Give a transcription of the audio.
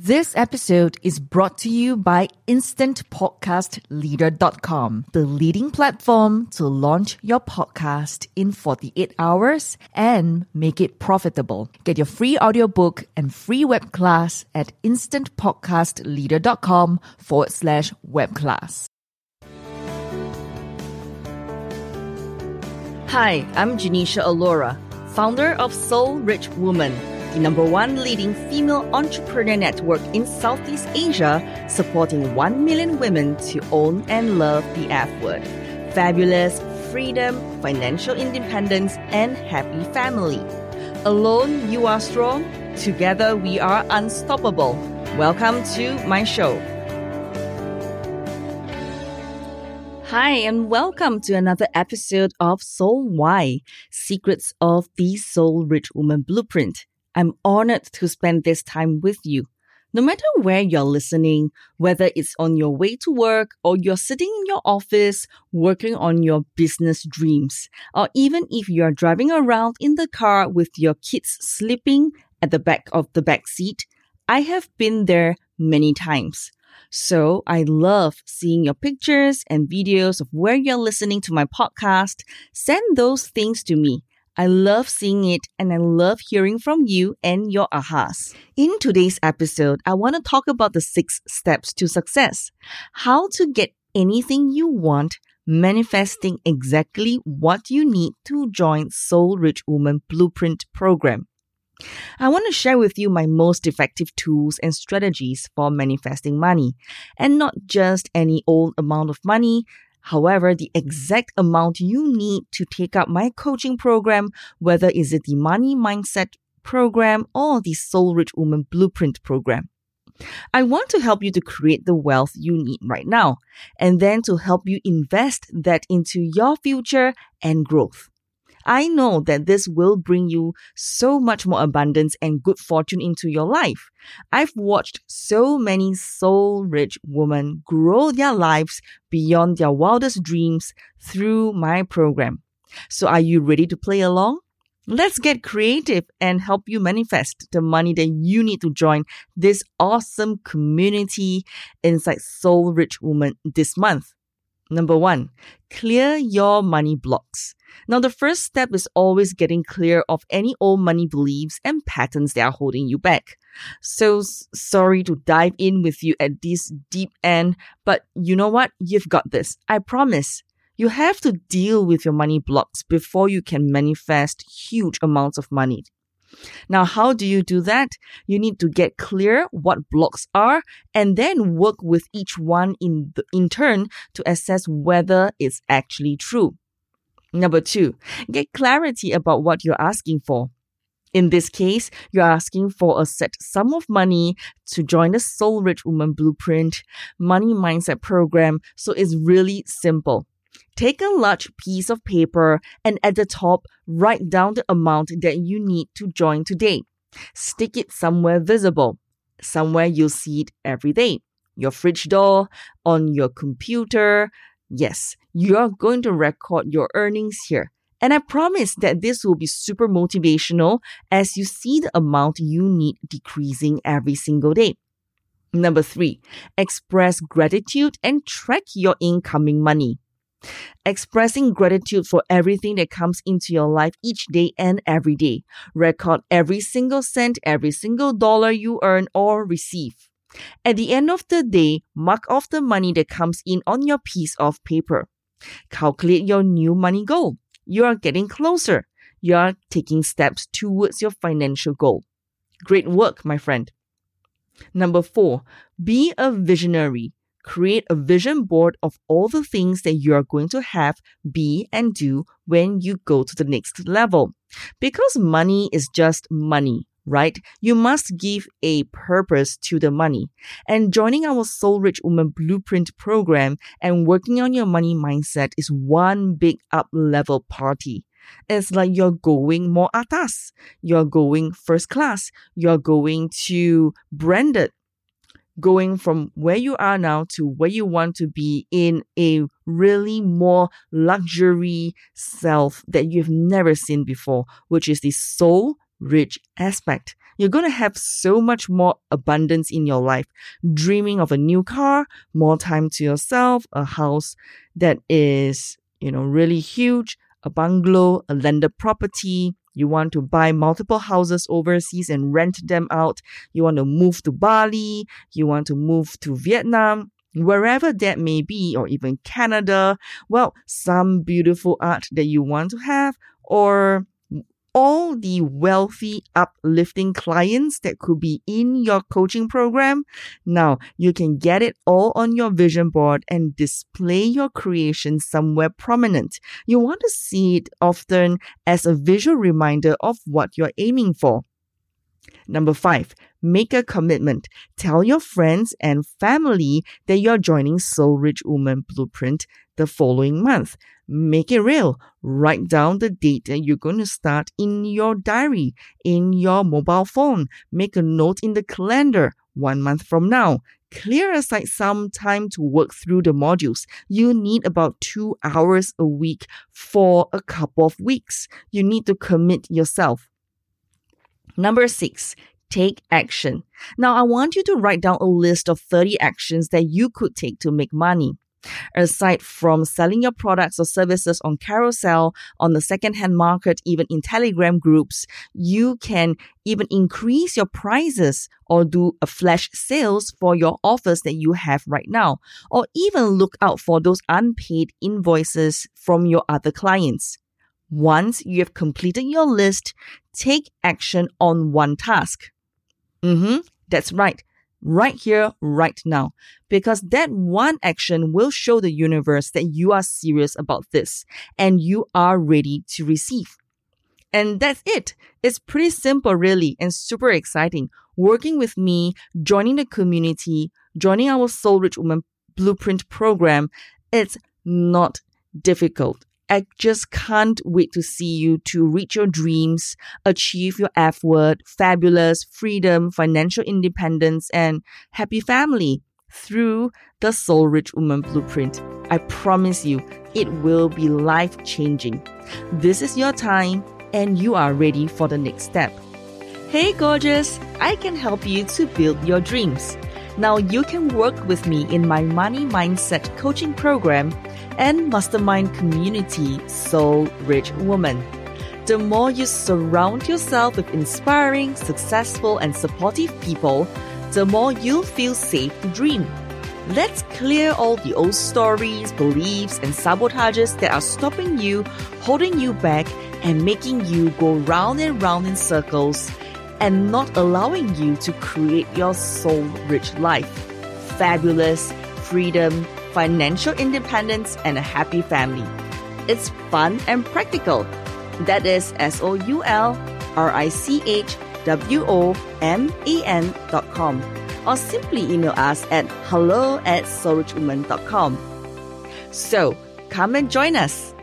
This episode is brought to you by InstantPodcastleader.com, the leading platform to launch your podcast in 48 hours and make it profitable. Get your free audiobook and free web class at InstantPodcastleader.com/webclass. Hi, I'm Janisha Alora, founder of Soul Rich Woman, the #1 leading female entrepreneur network in Southeast Asia, supporting 1 million women to own and love the F word. Fabulous freedom, financial independence, and happy family. Alone, you are strong. Together, we are unstoppable. Welcome to my show. Hi, and welcome to another episode of Soul Why, Secrets of the Soul Rich Woman Blueprint. I'm honored to spend this time with you. No matter where you're listening, whether it's on your way to work or you're sitting in your office working on your business dreams, or even if you're driving around in the car with your kids sleeping at the back of the back seat, I have been there many times. So I love seeing your pictures and videos of where you're listening to my podcast. Send those things to me. I love seeing it and I love hearing from you and your ahas. In today's episode, I want to talk about the 6 steps to success. How to get anything you want, manifesting exactly what you need to join Soul Rich Woman Blueprint program. I want to share with you my most effective tools and strategies for manifesting money, and not just any old amount of money. However, the exact amount you need to take up my coaching program, whether is it the Money Mindset program or the Soul Rich Woman Blueprint program. I want to help you to create the wealth you need right now, and then to help you invest that into your future and growth. I know that this will bring you so much more abundance and good fortune into your life. I've watched so many soul-rich women grow their lives beyond their wildest dreams through my program. So are you ready to play along? Let's get creative and help you manifest the money that you need to join this awesome community inside Soul Rich Woman this month. 1, clear your money blocks. Now, the first step is always getting clear of any old money beliefs and patterns that are holding you back. So sorry to dive in with you at this deep end, but you know what? You've got this. I promise. You have to deal with your money blocks before you can manifest huge amounts of money. Now, how do you do that? You need to get clear what blocks are and then work with each one in turn to assess whether it's actually true. 2, get clarity about what you're asking for. In this case, you're asking for a set sum of money to join the Soul Rich Woman Blueprint Money Mindset program, so it's really simple. Take a large piece of paper and at the top, write down the amount that you need to join today. Stick it somewhere visible, somewhere you'll see it every day. Your fridge door, on your computer. Yes, you're going to record your earnings here. And I promise that this will be super motivational as you see the amount you need decreasing every single day. 3, express gratitude and track your incoming money. Expressing gratitude for everything that comes into your life each day and every day. Record every single cent, every single dollar you earn or receive. At the end of the day, mark off the money that comes in on your piece of paper. Calculate your new money goal. You are getting closer. You are taking steps towards your financial goal. Great work, my friend. 4, be a visionary. Create a vision board of all the things that you are going to have, be, and do when you go to the next level. Because money is just money, right? You must give a purpose to the money. And joining our Soul Rich Woman Blueprint program and working on your money mindset is one big up-level party. It's like you're going more atas. You're going first class. You're going to branded. Going from where you are now to where you want to be in a really more luxury self that you've never seen before, which is the soul rich aspect. you're going to have so much more abundance in your life. Dreaming of a new car, more time to yourself, a house that is, really huge, a bungalow, a landed property. You want to buy multiple houses overseas and rent them out. You want to move to Bali. You want to move to Vietnam. Wherever that may be, or even Canada. Well, some beautiful art that you want to have, or all the wealthy, uplifting clients that could be in your coaching program. Now, you can get it all on your vision board and display your creation somewhere prominent. You want to see it often as a visual reminder of what you're aiming for. Number 5, make a commitment. Tell your friends and family that you're joining Soul Rich Woman Blueprint the following month. Make it real. Write down the date that you're going to start in your diary, in your mobile phone. Make a note in the calendar 1 month from now. Clear aside some time to work through the modules. You need about 2 hours a week for a couple of weeks. You need to commit yourself. Number 6, take action. Now, I want you to write down a list of 30 actions that you could take to make money. Aside from selling your products or services on Carousel, on the secondhand market, even in Telegram groups, you can even increase your prices or do a flash sales for your offers that you have right now, or even look out for those unpaid invoices from your other clients. Once you have completed your list, take action on one task. That's right. Right here, right now. Because that one action will show the universe that you are serious about this and you are ready to receive. And that's it. It's pretty simple, really, and super exciting. Working with me, joining the community, joining our Soul Rich Woman Blueprint program, it's not difficult. I just can't wait to see you to reach your dreams, achieve your F word, fabulous, freedom, financial independence, and happy family through the Soul Rich Woman Blueprint. I promise you, it will be life-changing. This is your time, and you are ready for the next step. Hey, gorgeous! I can help you to build your dreams. Now you can work with me in my Money Mindset coaching program and mastermind community, Soul Rich Woman. The more you surround yourself with inspiring, successful, and supportive people, the more you'll feel safe to dream. Let's clear all the old stories, beliefs, and sabotages that are stopping you, holding you back, and making you go round and round in circles and not allowing you to create your soul-rich life. Fabulous, freedom, financial independence, and a happy family. It's fun and practical. That is SOULRICHWOMAN.com, or simply email us at hello@soulrichwoman.com. So come and join us.